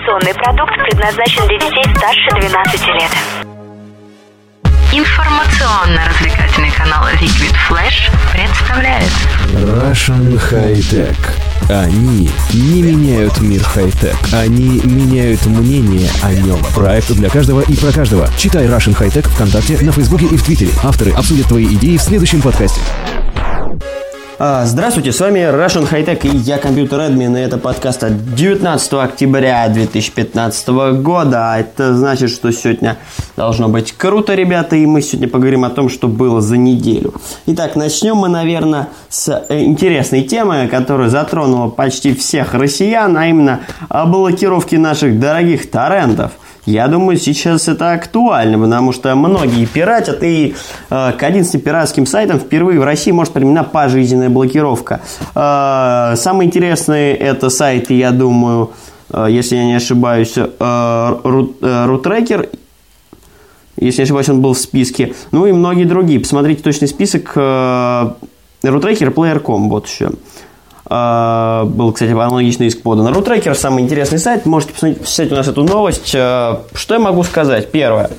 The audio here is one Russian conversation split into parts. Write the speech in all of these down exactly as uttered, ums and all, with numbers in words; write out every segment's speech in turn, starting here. Информационный продукт предназначен для детей старше двенадцати лет. Информационно-развлекательный канал Liquid Flash представляет Russian Hi-Tech. Они не меняют мир хай-тек. Они меняют мнение о нем. Проект для каждого и про каждого. Читай Russian Hi-Tech ВКонтакте, на Фейсбуке и в Твиттере. Авторы обсудят твои идеи в следующем подкасте. Здравствуйте, с вами Russian Hi-Tech и я компьютер-админ, и это подкаст от девятнадцатого октября две тысячи пятнадцатого года. Это значит, что сегодня должно быть круто, ребята, и мы сегодня поговорим о том, что было за неделю. Итак, начнем мы, наверное, с интересной темы, которая затронула почти всех россиян, а именно о блокировке наших дорогих торрентов. Я думаю, сейчас это актуально, потому что многие пиратят, и э, к одиннадцати пиратским сайтам впервые в России может применена пожизненная блокировка. Э, самые интересные это сайты, я думаю, э, если я не ошибаюсь, э, рут, э, Рутрекер. Если не ошибаюсь, он был в списке. Ну и многие другие. Посмотрите точный список. Э, Рутрекер, Player точка com, вот еще. Uh, был, кстати, аналогичный иск подан. Рутрекер, самый интересный сайт. Можете посмотреть, посмотреть у нас эту новость. Uh, что я могу сказать? Первое.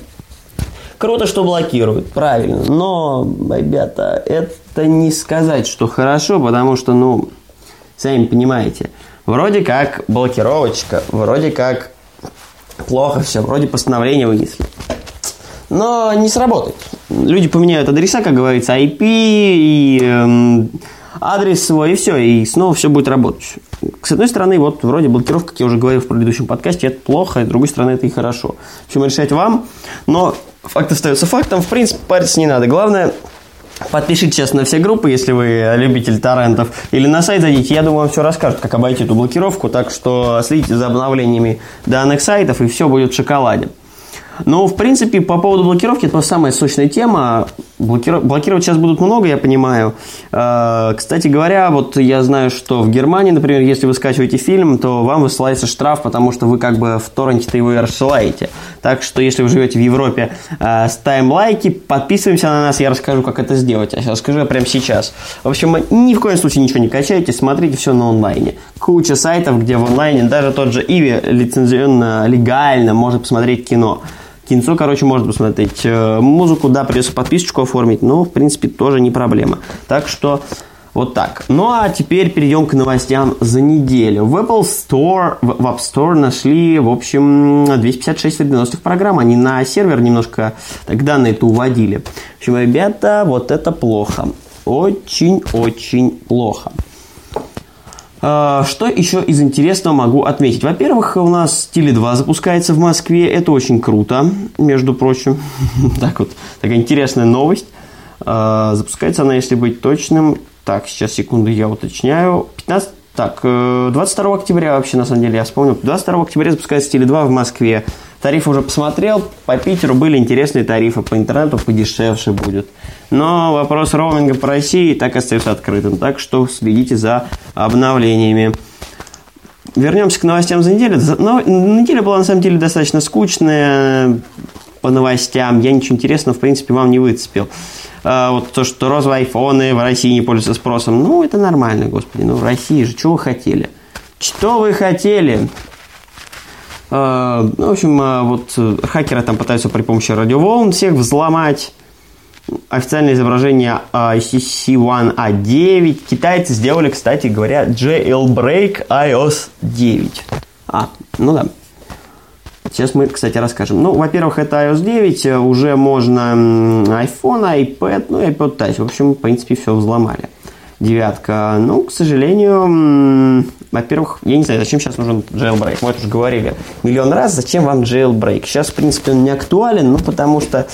Круто, что блокируют. Правильно. Но, ребята, это не сказать, что хорошо, потому что, ну, сами понимаете, вроде как блокировочка, вроде как плохо все, вроде постановление вынесли. Но не сработает. Люди поменяют адреса, как говорится, ай пи и... Эм, адрес свой, и все, и снова все будет работать. С одной стороны, вот вроде блокировка, как я уже говорил в предыдущем подкасте, это плохо, а с другой стороны, это и хорошо. В общем, решать вам, но факт остается фактом, в принципе, париться не надо. Главное, подпишитесь сейчас на все группы, если вы любитель торрентов, или на сайт зайдите, я думаю, вам все расскажут, как обойти эту блокировку, так что следите за обновлениями данных сайтов, и все будет в шоколаде. Ну, в принципе, по поводу блокировки, это просто самая сущная тема. Блокиру... Блокировать сейчас будут много, я понимаю. Э-э, кстати говоря, вот я знаю, что в Германии, например, если вы скачиваете фильм, то вам высылается штраф, потому что вы как бы в торренте-то его и рассылаете. Так что, если вы живете в Европе, э, ставим лайки, подписываемся на нас, я расскажу, как это сделать. Я расскажу я прямо сейчас. В общем, ни в коем случае ничего не качайте, смотрите все на онлайне. Куча сайтов, где в онлайне даже тот же Иви лицензионно, легально может посмотреть кино. Кинцо, короче, можно посмотреть. Музыку, да, придется подписочку оформить, но, в принципе, тоже не проблема. Так что, вот так. Ну, а теперь перейдем к новостям за неделю. В Apple Store, в App Store нашли, в общем, двести пятьдесят шесть девяностых программ. Они на сервер немножко так данные-то уводили. В общем, ребята, вот это плохо. Очень-очень плохо. Что еще из интересного могу отметить? Во-первых, у нас Теле два запускается в Москве. Это очень круто, между прочим. Так вот, такая интересная новость. Запускается она, если быть точным. Так, сейчас, секунду, я уточняю. пятнадцатого Так, двадцать второго октября вообще, на самом деле, я вспомнил. двадцать второго октября запускается Теле два в Москве. Тариф уже посмотрел. По Питеру были интересные тарифы. По интернету подешевше будет. Но вопрос роуминга по России так остается открытым. Так что следите за обновлениями. Вернемся к новостям за неделю. Но неделя была на самом деле достаточно скучная по новостям. Я ничего интересного в принципе вам не выцепил. А, вот то, что розовые айфоны в России не пользуются спросом. Ну, это нормально, господи. Ну, в России же. Чего вы хотели? Что вы хотели? А, ну, в общем, вот хакеры там пытаются при помощи радиоволн всех взломать. Официальное изображение ай си си один эй девять. Китайцы сделали, кстати говоря, jailbreak ай о эс девять. А, ну да. Сейчас мы, кстати, расскажем. Ну, во-первых, это ай о эс девять. Уже можно iPhone, iPad, ну и iPod Touch. В общем, в принципе, все взломали. Девятка. Ну, к сожалению, во-первых, я не знаю, зачем сейчас нужен jailbreak. Мы это уже говорили миллион раз, зачем вам jailbreak. Сейчас, в принципе, он не актуален, ну, потому что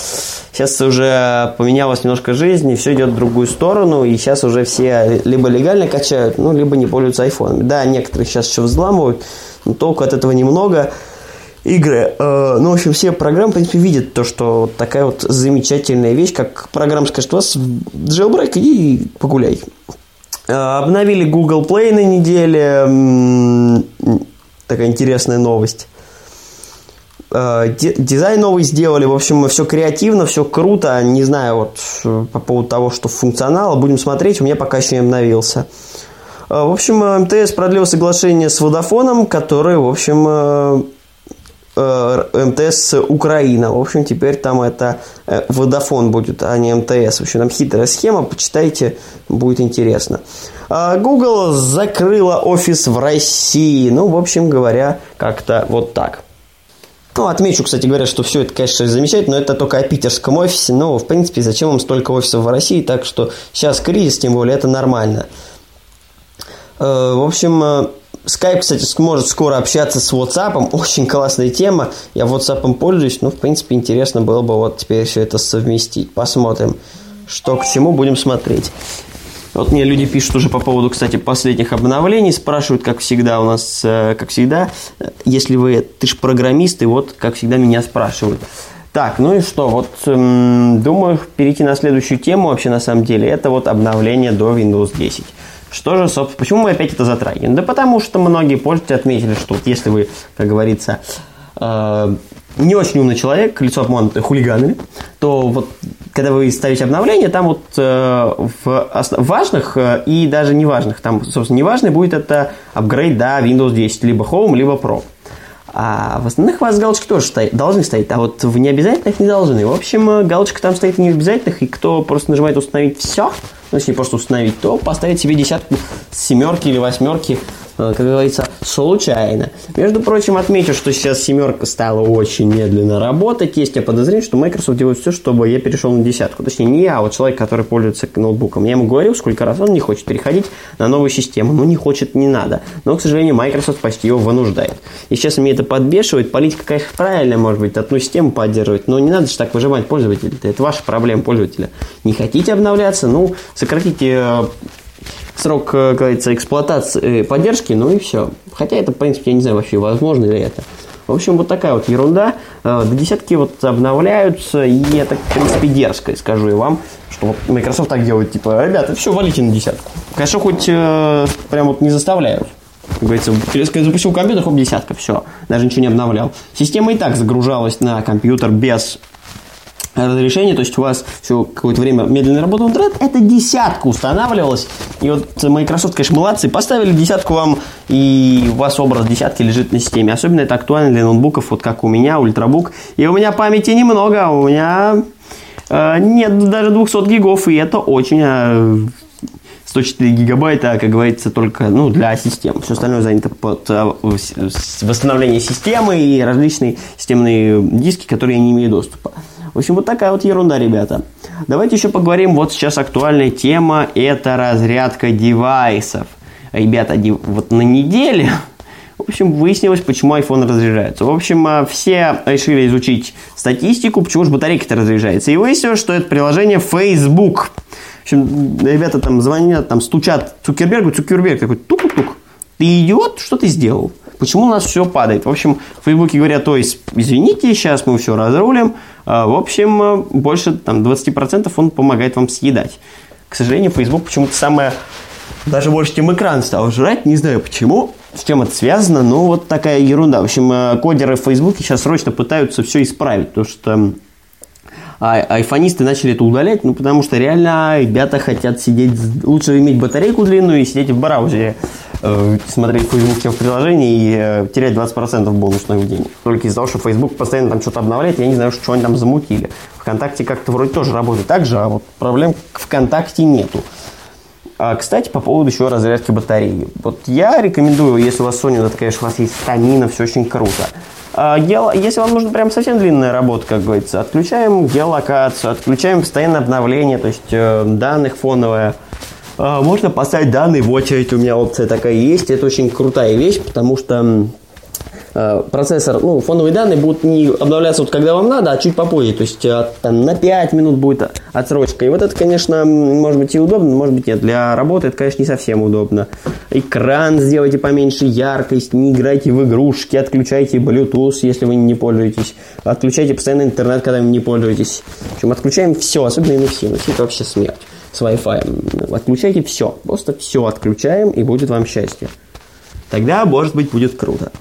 сейчас уже поменялась немножко жизнь, и все идет в другую сторону, и сейчас уже все либо легально качают, ну, либо не пользуются айфонами. Да, некоторые сейчас еще взламывают, но толку от этого немного. Игры. Ну, в общем, все программы, в принципе, видят то, что вот такая вот замечательная вещь, как программа скажет у вас jailbreak и погуляй. Обновили Google Play на неделе. Такая интересная новость. Дизайн новый сделали. В общем, все креативно, все круто. Не знаю, вот по поводу того, что функционала. Будем смотреть. У меня пока еще не обновился. В общем, эм тэ эс продлил соглашение с Vodafone, который, в общем... МТС Украина. В общем, теперь там это Vodafone будет, а не МТС. В общем, там хитрая схема. Почитайте, будет интересно. Google закрыла офис в России. Ну, в общем говоря, как-то вот так. Ну, отмечу, кстати говоря, что все это, конечно, замечательно, но это только о питерском офисе. Но, в принципе, зачем вам столько офисов в России? Так что сейчас кризис, тем более, это нормально. В общем, Skype, кстати, сможет скоро общаться с WhatsApp. Очень классная тема. Я WhatsApp пользуюсь. Ну, в принципе, интересно было бы вот теперь все это совместить. Посмотрим, что к чему, будем смотреть. Вот мне люди пишут уже по поводу, кстати, последних обновлений. Спрашивают, как всегда у нас, как всегда, если вы, ты ж программист, и вот, как всегда, меня спрашивают. Так, ну и что, вот, эм, думаю, перейти на следующую тему вообще, на самом деле, это вот обновление до Windows десять. Что же, собственно, почему мы опять это затрагиваем? Да потому что многие пользователи отметили, что вот если вы, как говорится, э, не очень умный человек, лицо обманутое хулиганами, то вот когда вы ставите обновление, там вот э, в основ... важных э, и даже неважных, там, собственно, неважный будет это апгрейд до Windows десять, либо Home, либо Pro. А в остальных у вас галочки тоже стоят, должны стоять, а вот в необязательных не должны. В общем, галочка там стоит в необязательных, и кто просто нажимает «Установить все», ну, если просто установить, то поставить себе десятку с семерки или восьмерки, как говорится, случайно. Между прочим, отмечу, что сейчас семерка стала очень медленно работать. Есть я подозрение, что Microsoft делает все, чтобы я перешел на десятку. Точнее, не я, а вот человек, который пользуется ноутбуком. Я ему говорил, сколько раз он не хочет переходить на новую систему. Ну, не хочет, не надо. Но, к сожалению, Microsoft почти его вынуждает. И сейчас меня это подбешивает. Политика, конечно, правильная, может быть, одну систему поддерживать, но не надо же так выжимать пользователя. Это ваша проблема пользователя. Не хотите обновляться? Ну, сократите срок, как говорится, эксплуатации, поддержки, ну и все. Хотя это, в принципе, я не знаю вообще, возможно ли это. В общем, вот такая вот ерунда. До десятки вот обновляются, и это, в принципе, дерзко, скажу я вам, что вот Microsoft так делает, типа, ребята, все, валите на десятку. Конечно, хоть э, прям вот не заставляют. Как говорится, запустил компьютер, хоп, десятка, все, даже ничего не обновлял. Система и так загружалась на компьютер без разрешение, то есть у вас все какое-то время медленно работал интернет, это десятка устанавливалась, и вот Microsoft, конечно, молодцы, поставили десятку вам, и у вас образ десятки лежит на системе. Особенно это актуально для ноутбуков, вот как у меня, ультрабук, и у меня памяти немного, у меня э, нет даже двести гигов, и это очень... Э, сто четыре гигабайта, как говорится, только, ну, для систем. Все остальное занято под восстановление системы и различные системные диски, которые я не имею доступа. В общем, вот такая вот ерунда, ребята. Давайте еще поговорим. Вот сейчас актуальная тема – это разрядка девайсов. Ребята, вот на неделе, в общем, выяснилось, почему iPhone разряжается. В общем, все решили изучить статистику, почему же батарейка-то разряжается. И выяснилось, что это приложение Facebook. В общем, ребята там звонят, там стучат Цукербергу, Цукерберг такой тук-тук, ты идиот, что ты сделал? Почему у нас все падает? В общем, в Фейсбуке говорят, то есть, извините, сейчас мы все разрулим. В общем, больше там двадцать процентов он помогает вам съедать. К сожалению, Facebook почему-то самое, даже больше, чем экран стал жрать, не знаю почему, с чем это связано, но вот такая ерунда. В общем, кодеры в Фейсбуке сейчас срочно пытаются все исправить, потому что... А айфонисты начали это удалять, ну, потому что реально ребята хотят сидеть, лучше иметь батарейку длинную и сидеть в браузере, э, смотреть Facebook в приложении и э, терять двадцать процентов бонусных денег. Только из-за того, что Facebook постоянно там что-то обновляет, я не знаю, что они там замутили. ВКонтакте как-то вроде тоже работает так же, а вот проблем ВКонтакте нету. А, кстати, по поводу еще разрядки батареи. Вот я рекомендую, если у вас Sony, это, конечно, у вас есть станина, все очень круто. Если вам нужна прям совсем длинная работа, как говорится, отключаем геолокацию, отключаем постоянное обновление, то есть э, данных фоновое. Э, можно поставить данные в очередь, у меня опция такая есть. Это очень крутая вещь, потому что э, процессор, ну, фоновые данные будут не обновляться вот когда вам надо, а чуть попозже. То есть э, там, на пять минут будет отсрочка. И вот это, конечно, может быть и удобно, может быть нет. Для работы это, конечно, не совсем удобно. Экран сделайте поменьше, яркость, не играйте в игрушки, отключайте Bluetooth, если вы не пользуетесь, отключайте постоянно интернет, когда вы не пользуетесь. В общем, отключаем все, особенно Эн Эф Си, Эн Эф Си это вообще смерть с Wi-Fi. Отключайте все, просто все отключаем, и будет вам счастье. Тогда, может быть, будет круто.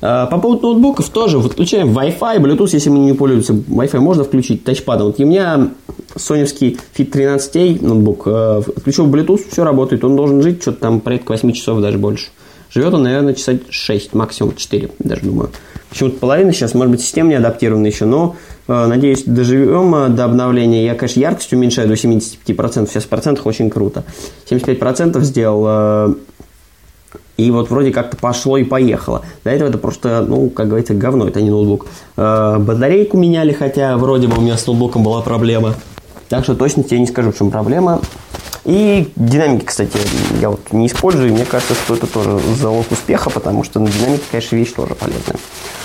По поводу ноутбуков тоже выключаем Wi-Fi, Bluetooth, если мы не пользуемся. Wi-Fi можно включить тачпадом. Вот у меня соневский Fit тринадцать эй ноутбук, включил Bluetooth, все работает. Он должен жить что-то там порядка восемь часов, даже больше. Живет он, наверное, часа шесть, максимум четыре, даже думаю. Почему-то половина сейчас, может быть, система не адаптирована еще, но, э, надеюсь, доживем э, до обновления. Я, конечно, яркость уменьшаю до семьдесят пять процентов, шестьдесят процентов очень круто. семьдесят пять процентов сделал, э, и вот вроде как-то пошло и поехало. До этого это просто, ну, как говорится, говно, это не ноутбук. Э, батарейку меняли, хотя вроде бы у меня с ноутбуком была проблема. Так что точно тебе не скажу, в чем проблема. И динамики, кстати, я вот не использую. Мне кажется, что это тоже залог успеха, потому что на динамике, конечно, вещь тоже полезная.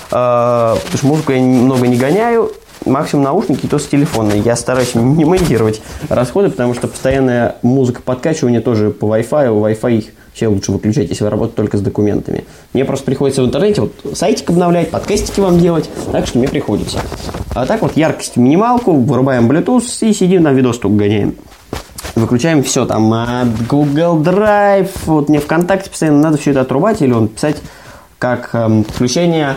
Потому что музыку я много не гоняю. Максимум наушники, то с телефона. Я стараюсь минимизировать расходы, потому что постоянная музыка подкачивания тоже по Wi-Fi. У Wi-Fi их вообще лучше выключать, если вы работаете только с документами. Мне просто приходится в интернете вот сайтик обновлять, подкастики вам делать, так что мне приходится. А так вот яркость минималку, вырубаем Bluetooth и сидим на видос только гоняем. Выключаем все там от Google Drive, вот мне ВКонтакте постоянно надо все это отрубать или он писать как эм, подключение,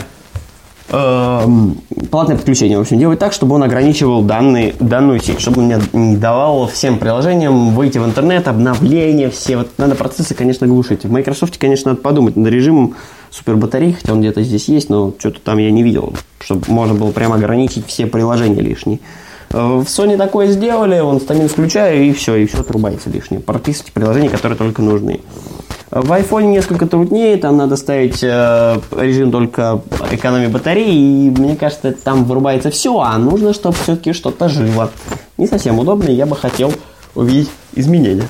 эм, платное подключение, в общем, делать так, чтобы он ограничивал данные, данную сеть, чтобы он не давал всем приложениям выйти в интернет, обновления, все, вот надо процессы, конечно, глушить. В Microsoft, конечно, надо подумать над режимом супербатарей, хотя он где-то здесь есть, но что-то там я не видел, чтобы можно было прямо ограничить все приложения лишние. В Sony такое сделали, он стамин включаю, и все, и все отрубается лишнее. Прописывайте приложения, которые только нужны. В iPhone несколько труднее, там надо ставить э, режим только экономии батареи, и мне кажется, там вырубается все, а нужно, чтобы все-таки что-то жило. Не совсем удобно, я бы хотел увидеть изменения.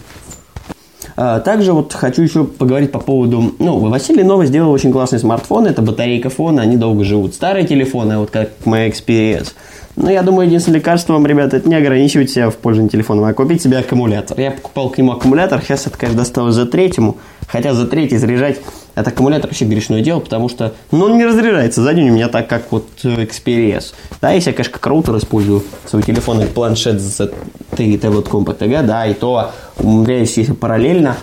А также вот хочу еще поговорить по поводу... Ну, Василий Лenovo сделал очень классные смартфоны, это батарейка фона, они долго живут. Старые телефоны, вот как моя Xperia. Ну, я думаю, единственное лекарство вам, ребята, это не ограничивать себя в пользовании телефоном, а купить себе аккумулятор. Я покупал к нему аккумулятор, сейчас это, конечно, досталось за третьему. Хотя за третий заряжать от аккумулятора вообще грешное дело, потому что, ну, он не разряжается за день у меня так, как вот Xperia. Да, если я, конечно, как роутер использую свой телефон и планшет за Teле два ТГ, да, и то умудряюсь, если параллельно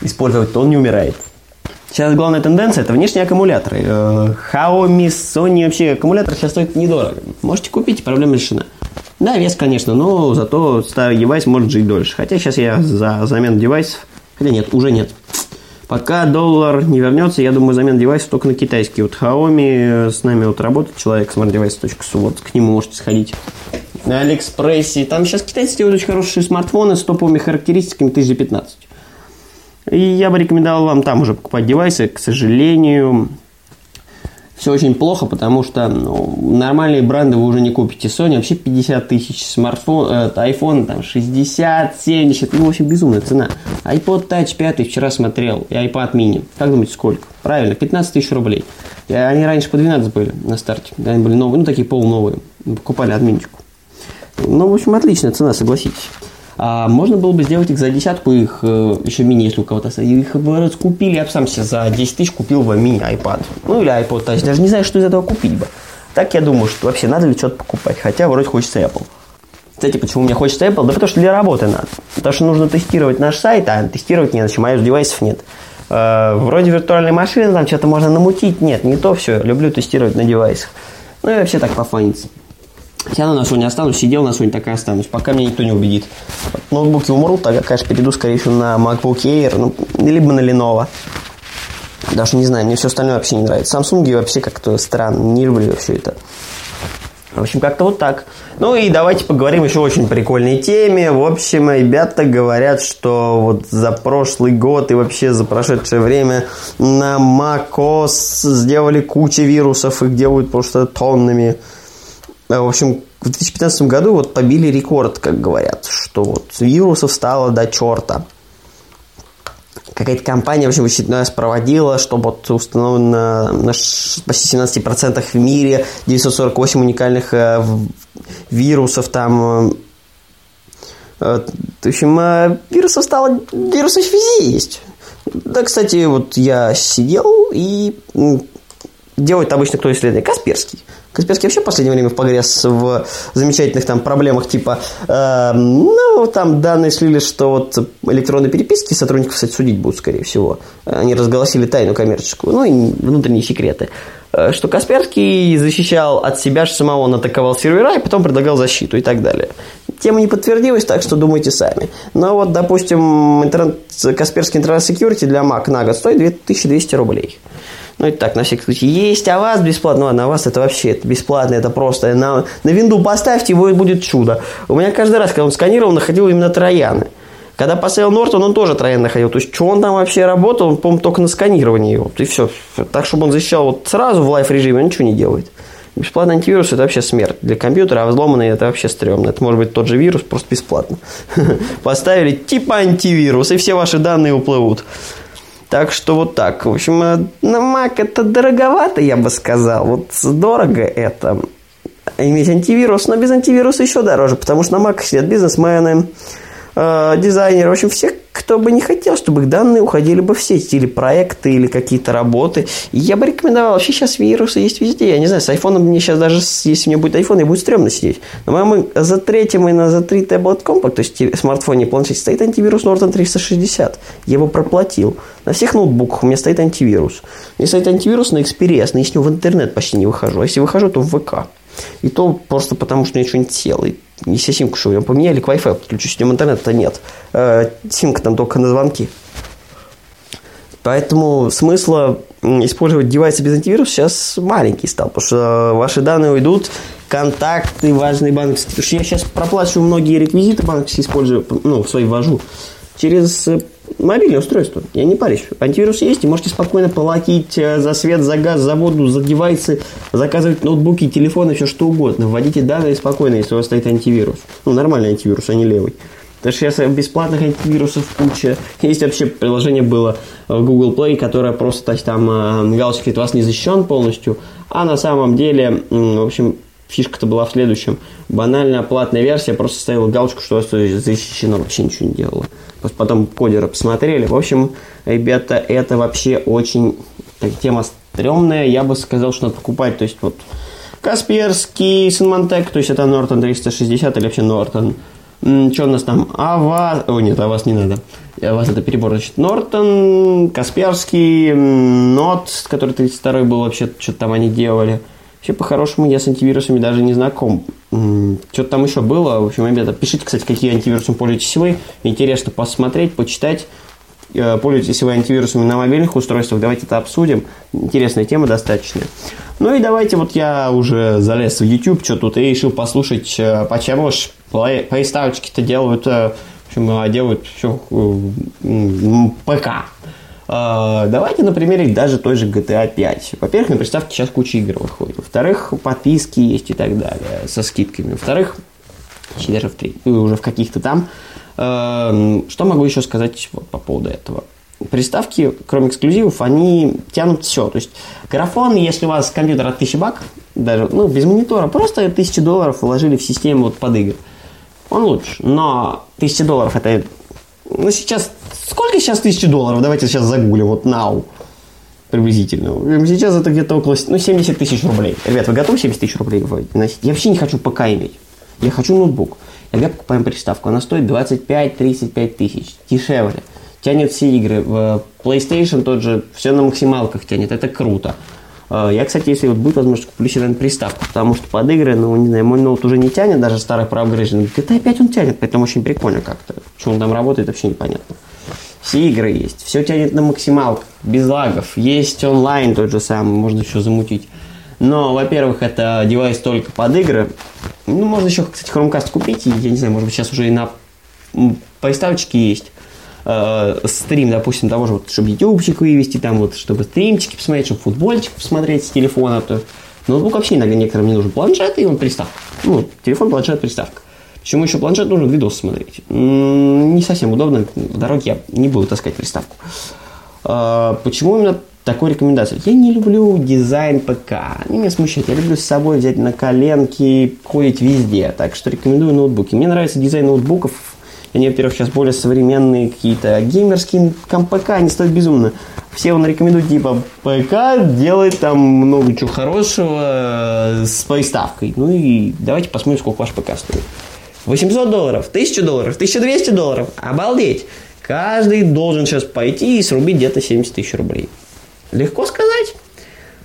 использовать, то он не умирает. Сейчас главная тенденция – это внешние аккумуляторы. Xiaomi, Sony, вообще аккумулятор сейчас стоит недорого. Можете купить, проблема решена. Да, вес, конечно, но зато старый девайс может жить дольше. Хотя сейчас я за замену девайсов... Хотя нет, уже нет. Пока доллар не вернется, я думаю, замена девайсов только на китайские. Вот Xiaomi с нами вот работает, человек смарт девайс точка су, вот к нему можете сходить. На AliExpress. Там сейчас китайцы делают очень хорошие смартфоны с топовыми характеристиками тысяча пятнадцать. И я бы рекомендовал вам там уже покупать девайсы. К сожалению, все очень плохо, потому что ну, нормальные бренды вы уже не купите. Sony вообще пятьдесят тысяч, смартфон, э, iPhone там шестьдесят, семьдесят, ну, в общем, безумная цена. iPod Touch пять вчера смотрел, и iPad mini. Как думаете, сколько? Правильно, пятнадцать тысяч рублей. И они раньше по двенадцать были на старте. Они были новые, ну, такие полуновые. Покупали админчику. Ну, в общем, отличная цена, согласитесь. А можно было бы сделать их за десятку, их э, еще мини, если у кого-то их раскупили. Я бы сам себе за десять тысяч купил бы мини-iPad. Ну или iPod Touch. Даже не знаю, что из этого купить бы. Так я думаю, что вообще надо ли что-то покупать. Хотя вроде хочется Apple. Кстати, почему мне хочется Apple? Да потому что для работы надо. Потому что нужно тестировать наш сайт, а тестировать не на чем. iOS девайсов нет. Э, вроде виртуальной машины, там что-то можно намутить. Нет, не то все. Люблю тестировать на девайсах. Ну и вообще так пофаниться. Я на Sony останусь, сидел на Sony, так и останусь, пока меня никто не убедит. Ноутбуки умрут, так я, конечно, перейду, скорее всего, на MacBook Air, ну, либо на Lenovo. Даже не знаю, мне все остальное вообще не нравится. Samsung вообще как-то странно, не люблю все это. В общем, как-то вот так. Ну и давайте поговорим еще о очень прикольной теме. В общем, ребята говорят, что вот за прошлый год и вообще за прошедшее время на macOS сделали кучу вирусов, их делают просто тоннами. В общем, в две тысячи пятнадцатом году вот побили рекорд, как говорят, что вот вирусов стало до черта. Какая-то компания, в общем, в очередной раз проводила, что вот установлено на почти семнадцати процентах в мире, девятьсот сорок восемь уникальных э, вирусов там. Э, в общем, э, вирусов стало... Вирусы везде есть. Да, кстати, вот я сидел и... делает обычно кто исследование? Касперский. Касперский вообще в последнее время погряз в замечательных там проблемах типа, э, ну, там данные слили, что вот электронные переписки сотрудников, кстати, судить будут, скорее всего. Они разголосили тайну коммерческую, ну, и внутренние секреты. Что Касперский защищал от себя же самого, он атаковал сервера и потом предлагал защиту и так далее. Тема не подтвердилась, так что думайте сами. Но вот, допустим, интернет, Касперский интернет секьюрити для Mac на год стоит две тысячи двести рублей. Ну, это так, на всякий случай. Есть Авас бесплатно. Ну, ладно, Авас это вообще это бесплатно, это просто. На, на винду поставьте, его будет чудо. У меня каждый раз, когда он сканировал, находил именно трояны. Когда поставил Norton, он тоже троян находил. То есть, что он там вообще работал, он, по-моему, только на сканировании его. И все. Так, чтобы он защищал вот сразу в лайв-режиме, он ничего не делает. Бесплатный антивирус – это вообще смерть для компьютера, а взломанный – это вообще стрёмно. Это может быть тот же вирус, просто бесплатно. Поставили типа антивирус, и все ваши данные уплывут. Так что вот так. В общем, на Mac это дороговато, я бы сказал. Вот дорого это иметь антивирус, но без антивируса еще дороже, потому что на Mac сидят бизнесмены, э, дизайнеры, в общем, все, кто бы не хотел, чтобы их данные уходили бы в сеть, или проекты, или какие-то работы. Я бы рекомендовал, вообще сейчас вирусы есть везде. Я не знаю, с айфоном мне сейчас даже, если у меня будет айфон, я буду стрёмно сидеть. На моем зет три и на зет три Tablet Compact, то есть смартфоне и планшете, стоит антивирус Norton триста шестьдесят. Я его проплатил. На всех ноутбуках у меня стоит антивирус. У меня стоит антивирус на Xperia, но я с ним в интернет почти не выхожу. А если выхожу, то в ВК. И то просто потому, что у меня что-нибудь село. Если симку, что я поменяю, или к Wi-Fi подключусь, у меня интернета нет. Симка там только на звонки. Поэтому смысла использовать девайсы без антивируса сейчас маленький стал, потому что ваши данные уйдут, контакты важные банковские. Потому что я сейчас проплачиваю многие реквизиты банковские, использую, ну, свои ввожу, через мобильное устройство. Я не парюсь. Антивирус есть, и можете спокойно платить за свет, за газ, за воду, за девайсы, заказывать ноутбуки, телефоны, все что угодно. Вводите данные спокойно, если у вас стоит антивирус. Ну, нормальный антивирус, а не левый. Потому что сейчас бесплатных антивирусов куча. Есть вообще приложение было в Google Play, которое просто там галочка говорит, вас не защищен полностью. А на самом деле, в общем, фишка-то была в следующем. Банально платная версия просто ставила галочку, что у вас защищено, вообще ничего не делала. Потом кодера посмотрели. В общем, ребята, это вообще очень так, тема стрёмная. Я бы сказал, что надо покупать. То есть, вот, Касперский, Symantec, то есть, это Norton триста шестьдесят или вообще Norton. Что у нас там? Авас... О, нет, Авас не надо. Авас это перебор. Значит, Norton, Касперский, Not, который тридцать второй был вообще, что-то там они делали. Вообще, по-хорошему, я с антивирусами даже не знаком. Что-то там еще было. В общем, ребята, пишите, кстати, какие антивирусами пользуетесь вы. Интересно посмотреть, почитать. Пользуетесь вы антивирусами на мобильных устройствах. Давайте это обсудим. Интересная тема достаточно. Ну и давайте, вот я уже залез в YouTube, что тут, и решил послушать, почему же приставочки-то делают, в общем, делают все ПК. Давайте на примере даже той же джи ти эй пять. Во-первых, на приставке сейчас куча игр выходит. Во-вторых, подписки есть и так далее, со скидками. Во-вторых, даже в три, уже в каких-то там. Что могу еще сказать по поводу этого? Приставки, кроме эксклюзивов, они тянут все. То есть, графон, если у вас компьютер от тысячи баксов, даже, ну, без монитора, просто тысячу долларов вложили в систему вот под игры, он лучше. Но тысяча долларов это... Ну, сейчас... Сколько сейчас тысяча долларов? Давайте сейчас загуглим. Вот now. Приблизительно. Сейчас это где-то около... Ну, семьдесят тысяч рублей. Ребят, вы готовы семьдесят тысяч рублей выносить? Я вообще не хочу ПК иметь. Я хочу ноутбук. Тогда покупаем приставку. Она стоит двадцать пять - тридцать пять тысяч. Дешевле. Тянет все игры. В PlayStation тот же все на максималках тянет. Это круто. Я, кстати, если вот будет возможность, куплю себе приставку, потому что под игры, ну, не знаю, мой ноут уже не тянет, даже старый проапгрейдженный. джи ти эй пять он тянет, поэтому очень прикольно как-то. Почему он там работает, вообще непонятно. Все игры есть, все тянет на максималках, без лагов, есть онлайн тот же самый, можно еще замутить. Но, во-первых, это девайс только под игры. Ну, можно еще, кстати, Chromecast купить, я не знаю, может быть, сейчас уже и на приставочке есть. Э, стрим, допустим, того же, вот, чтобы ютубчик вывести, там вот, чтобы стримчики посмотреть, чтобы футбольчик посмотреть с телефона, то ноутбук вообще иногда некоторым не нужен. Планшет и он приставка. Ну, телефон, планшет, приставка. Почему еще планшет нужен? Видос смотреть. М-м, не совсем удобно, в дороге я не буду таскать приставку. Э, почему именно такую рекомендацию? Я не люблю дизайн ПК, они меня смущают. Я люблю с собой взять на коленки, ходить везде, так что рекомендую ноутбуки. Мне нравится дизайн ноутбуков. Они, во-первых, сейчас более современные какие-то геймерские, там ПК, они стоят безумно Все он рекомендует, типа, ПК делает там много чего хорошего с приставкой. Ну и давайте посмотрим, сколько ваш ПК стоит. восемьсот долларов, тысяча долларов, тысяча двести долларов. Обалдеть! Каждый должен сейчас пойти и срубить где-то семьдесят тысяч рублей. Легко сказать.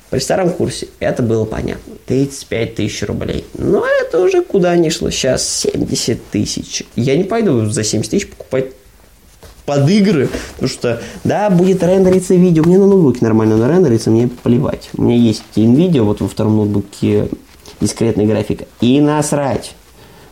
При старом курсе это было понятно. тридцать пять тысяч рублей. Но это уже куда ни шло. Сейчас семьдесят тысяч. Я не пойду за семьдесят тысяч покупать под игры. Потому что, да, будет рендериться видео. Мне на ноутбуке нормально нарендерится, мне плевать. У меня есть Nvidia, вот во втором ноутбуке дискретная графика. И насрать.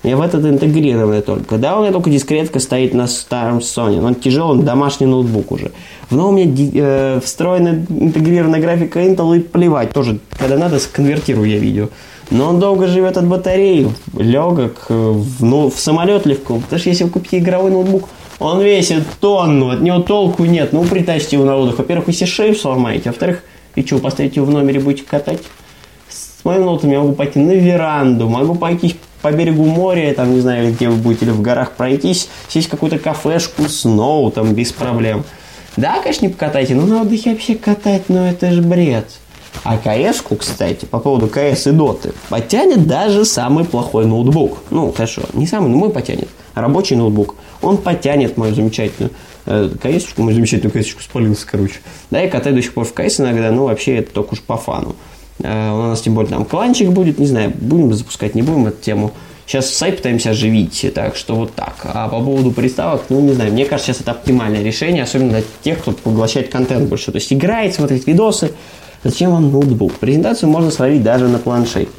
Мне в этот интегрированный только. Да, у меня только дискретка стоит на старом Sony. Но он тяжелый, домашний ноутбук уже. В новом у меня ди- э, встроенная интегрированная графика Intel, и плевать. Тоже, когда надо, сконвертирую я видео. Но он долго живет от батареи, легок, в, ну, в самолет легко. Потому что если вы купите игровой ноутбук, он весит тонну, от него толку нет. Ну, притащите его на воздух. Во-первых, вы себе шею сломаете. Во-вторых, и что, поставите его в номере, будете катать? С моим ноутом я могу пойти на веранду, могу пойти по берегу моря, там, не знаю, где вы будете, или в горах пройтись, сесть в какую-то кафешку, сноу, там, без проблем. Да, конечно, не покатайте, но на отдыхе вообще катать, ну, это же бред. А КС-ку, кстати, по поводу КС и Доты, потянет даже самый плохой ноутбук. Ну, хорошо, не самый, но мой потянет. Рабочий ноутбук. Он потянет мою замечательную э, КС-ку, мою замечательную КС-ку спалился, короче. Да, я катаю до сих пор в КС иногда, но вообще это только уж по фану. Uh, у нас, тем более, там кланчик будет, не знаю, будем запускать, не будем эту тему. Сейчас сайт пытаемся оживить, так что вот так. А по поводу приставок, ну, не знаю, мне кажется, сейчас это оптимальное решение, особенно для тех, кто поглощает контент больше. То есть играет, смотрит видосы. Зачем вам ноутбук? Презентацию можно сварить даже на планшете.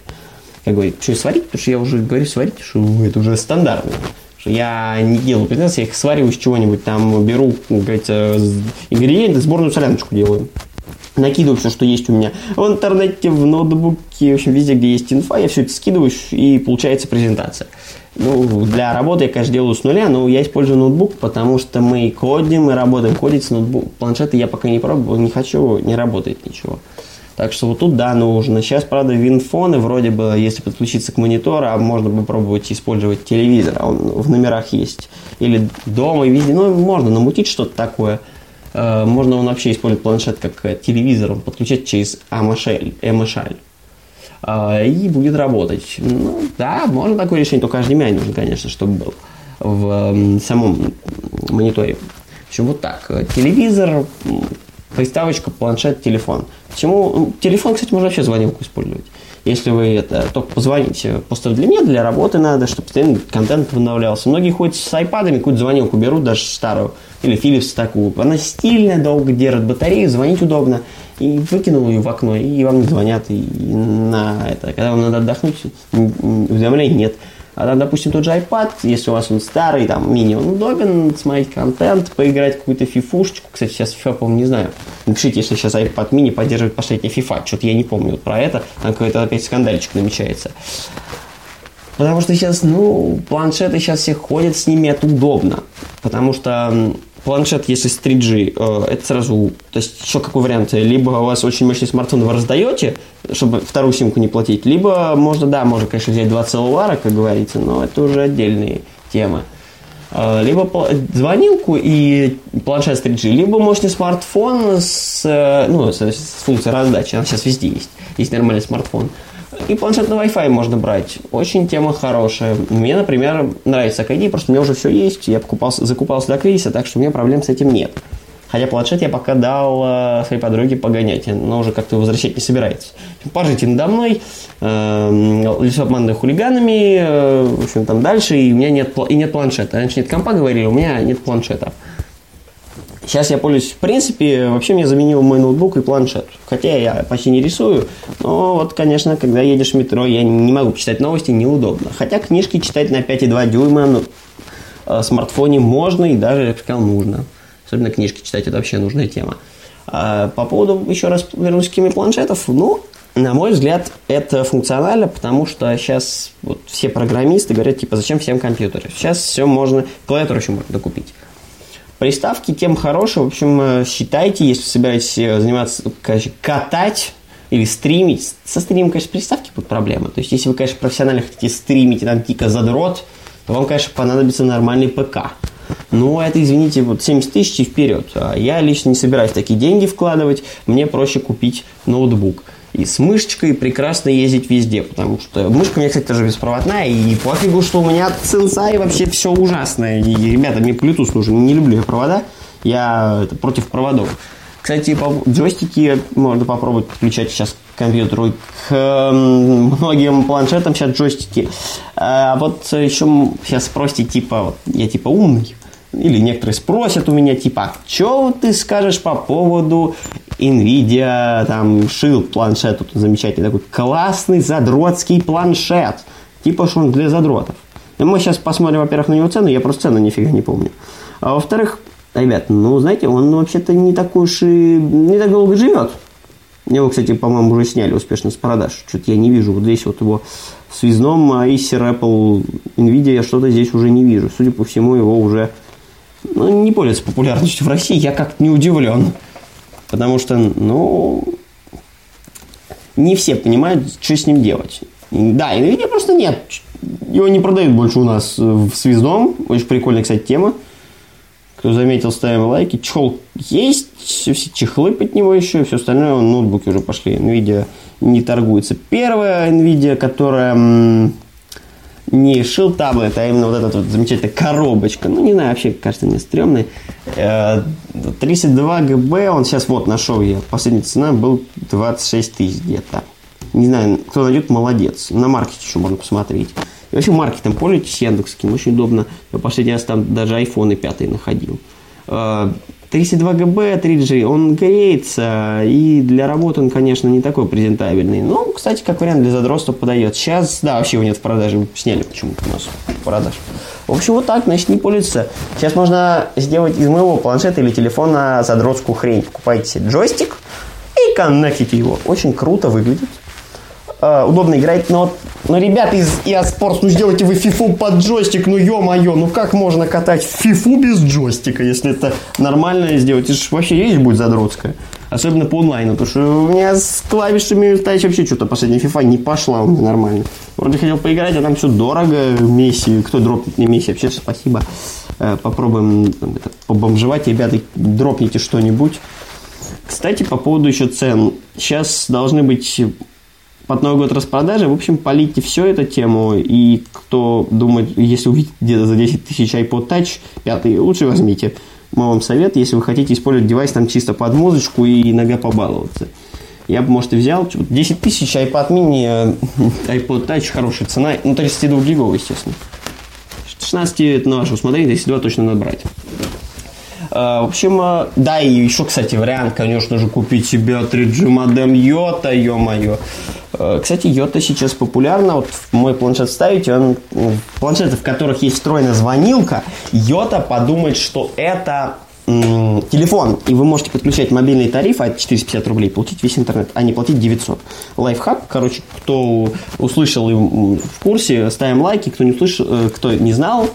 Я говорю, что сварить? Потому что я уже говорю сварить, что это уже стандартно. Я не делаю презентации, я их свариваю из чего-нибудь, там беру, как говорится, ингредиенты, сборную соляночку делаю. Накидываю все, что есть у меня в интернете, в ноутбуке, в общем, везде, где есть инфа, я все это скидываю, и получается презентация. Ну, для работы я, конечно, делаю с нуля, но я использую ноутбук, потому что мы кодим, мы работаем, кодить с ноутбука. Планшеты я пока не пробовал, не хочу, не работает ничего. Так что вот тут, да, нужно. Сейчас, правда, винфоны, вроде бы, если подключиться к монитору, можно попробовать использовать телевизор, он в номерах есть. Или дома, и везде, ну, можно намутить что-то такое. Можно он вообще использовать планшет как телевизор, подключать через эм эс эл, и будет работать. Ну, да, можно такое решение, только эйч ди эм ай нужно, конечно, чтобы был в самом мониторе. В общем, вот так. Телевизор, приставочка, планшет, телефон. Почему? Телефон, кстати, можно вообще звонилку использовать. Если вы это только позвоните, просто для меня, для работы надо, чтобы постоянно контент обновлялся. Многие ходят с айпадами, какую-то звонилку берут, даже старую, или Philips такую. Она стильная, долго держит батарею, звонить удобно. И выкинул ее в окно, и вам не звонят. И на это, когда вам надо отдохнуть, уведомлений нет. А там, допустим, тот же iPad, если у вас он старый, там, мини, он удобен, смотреть контент, поиграть в какую-то фифушечку. Кстати, сейчас FIFA, по-моему, не знаю. Напишите, если сейчас iPad mini поддерживает последний FIFA. Что-то я не помню про это. Там какой-то опять скандальчик намечается. Потому что сейчас, ну, планшеты сейчас все ходят с ними, это удобно. Потому что планшет, если с три джи, это сразу... То есть, еще какой вариант? Либо у вас очень мощный смартфон, вы раздаете, чтобы вторую симку не платить. Либо можно, да, можно, конечно, взять два целлулара, как говорится, но это уже отдельные темы. Либо звонилку и планшет с три джи, либо мощный смартфон с, ну, с, с функцией раздачи, она сейчас везде есть, есть нормальный смартфон. И планшет на Wi-Fi можно брать. Очень тема хорошая. Мне, например, нравится такая идея, потому что у меня уже все есть. Я покупался, закупался до кризиса, так что у меня проблем с этим нет. Хотя планшет я пока дал э, своей подруге погонять, но уже как-то возвращать не собирается. Пожите надо мной, э, лицо обманное хулиганами, э, в общем, там дальше, и у меня нет, и нет планшета. Раньше нет компа, говорили, у меня нет планшета. Сейчас я пользуюсь, в принципе, вообще мне заменил мой ноутбук и планшет. Хотя я почти не рисую, но вот, конечно, когда едешь в метро, я не могу почитать новости, неудобно. Хотя книжки читать на пять целых два дюйма на э, смартфоне можно и даже, я бы сказал, нужно. Особенно книжки читать, это вообще нужная тема. А по поводу, еще раз вернусь к теме планшетов, ну, на мой взгляд, это функционально, потому что сейчас вот все программисты говорят, типа, зачем всем компьютеры? Сейчас все можно, клавиатуру еще можно докупить. Приставки тем хорошие, в общем, считайте, если собираетесь заниматься, конечно, катать или стримить. Со стримом, конечно, приставки будут проблемы. То есть, если вы, конечно, профессионально хотите стримить и там дико задрот, то вам, конечно, понадобится нормальный ПК. но это, извините, вот семьдесят тысяч и вперед. Я лично не собираюсь такие деньги вкладывать, мне проще купить ноутбук. И с мышечкой прекрасно ездить везде, потому что мышка у меня, кстати, тоже беспроводная, и пофигу, что у меня целса и вообще все ужасное. И, ребята, мне Bluetooth нужен, не люблю я провода, я это, против проводов. Кстати, джойстики можно попробовать подключать сейчас к компьютеру, к э, многим планшетам сейчас джойстики. А вот еще сейчас спросите, типа, я типа умный, или некоторые спросят у меня, типа, что ты скажешь по поводу Nvidia, там, Shield планшет, тут замечательный такой классный задротский планшет, типа, что он для задротов. И мы сейчас посмотрим, во-первых, на его цену, я просто цену нифига не помню. А во-вторых, ребят, ну, знаете, он вообще-то не такой уж и... не так долго живет. Его, кстати, по-моему, уже сняли успешно с продаж. Что-то я не вижу. Вот здесь вот его в связном Acer, Apple, Nvidia, я что-то здесь уже не вижу. Судя по всему, его уже... Ну, не пользуется популярностью в России. Я как-то не удивлен. Потому что, ну... не все понимают, что с ним делать. Да, Nvidia просто нет. Его не продают больше у нас в связном. Очень прикольная, кстати, тема. Кто заметил, ставим лайки. Чехол есть, все, все чехлы под него еще, все остальное, вон, ноутбуки уже пошли. Nvidia не торгуется. Первая Nvidia, которая м- не Shield Tablet, а именно вот эта вот замечательная коробочка. Ну, не знаю, вообще, кажется, мне стрёмный. тридцать два гига, он сейчас вот нашел я. Последняя цена был двадцать шесть тысяч где-то. Не знаю, кто найдет, молодец. На маркете еще можно посмотреть. И вообще маркетом пользуйтесь, Яндекским, очень удобно. Я последний раз там даже айфон пять находил. тридцать два гига, три джи, он греется, и для работы он, конечно, не такой презентабельный. Ну, кстати, как вариант для задротства подойдет. Сейчас, да, вообще его нет в продаже, сняли почему-то у нас продаж. В общем, вот так, значит, не пользуется. Сейчас можно сделать из моего планшета или телефона задротскую хрень. Покупайте джойстик и коннектите его. Очень круто выглядит. Uh, удобно играть, но, но ребята из eSports, ну сделайте вы FIFA под джойстик, ну ё-моё, ну как можно катать FIFA без джойстика, если это нормально сделать, это ж вообще речь будет задротская, особенно по онлайну, потому что у меня с клавишами стоять вообще что-то, последняя FIFA не пошла у меня нормально, вроде хотел поиграть, а там все дорого, Месси, кто дропнет мне Месси, вообще спасибо, uh, попробуем там, это, побомжевать, ребята, дропните что-нибудь. Кстати, по поводу еще цен, сейчас должны быть... под Новый год распродажи, в общем, полите все эту тему, и кто думает, если увидите где-то за десять тысяч iPod Touch, пятый, лучше возьмите. Мой вам совет, если вы хотите использовать девайс там чисто под музычку и иногда побаловаться. Я бы, может, и взял десять тысяч iPad mini, iPod Touch, хорошая цена, ну, тридцать два гига, естественно. шестнадцать это на ваше усмотрение, тридцать два точно надо брать. В общем, да, и еще, кстати, вариант, конечно же, купить себе три джи модем Yota, ё-моё. Кстати, Yota сейчас популярна, вот в мой планшет ставите, он, планшеты, в которых есть встроена звонилка, Yota подумает, что это м- телефон, и вы можете подключать мобильный тариф от четыреста пятьдесят рублей, получить весь интернет, а не платить девятьсот. Лайфхак, короче, кто услышал и в курсе, ставим лайки, кто не услышал, кто не знал,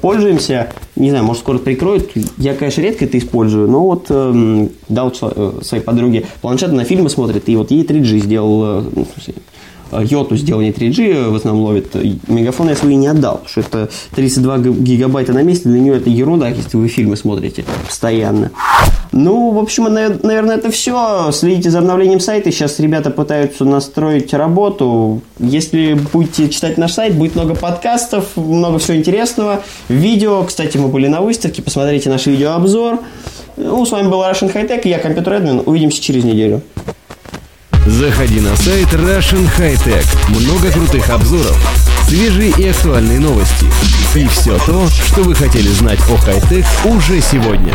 пользуемся, не знаю, может, скоро прикроют. Я, конечно, редко это использую, но вот эм, дал человек, своей подруге планшет, на фильмы смотрит, и вот ей три джи сделал, ну, Йоту сделал, не три джи, в основном ловит. Мегафон я свои не отдал, потому что это тридцать два гигабайта на месте, для нее это ерунда, если вы фильмы смотрите постоянно. Ну, в общем, наверное, это все. Следите за обновлением сайта. Сейчас ребята пытаются настроить работу. Если будете читать наш сайт, будет много подкастов, много всего интересного. Видео. Кстати, мы были на выставке. Посмотрите наш видеообзор. Ну, с вами был Russian Hi-Tech. Я компьютер-эдмин. Увидимся через неделю. Заходи на сайт Russian Hi-Tech. Много крутых обзоров, свежие и актуальные новости. И все то, что вы хотели знать о хай-тек уже сегодня.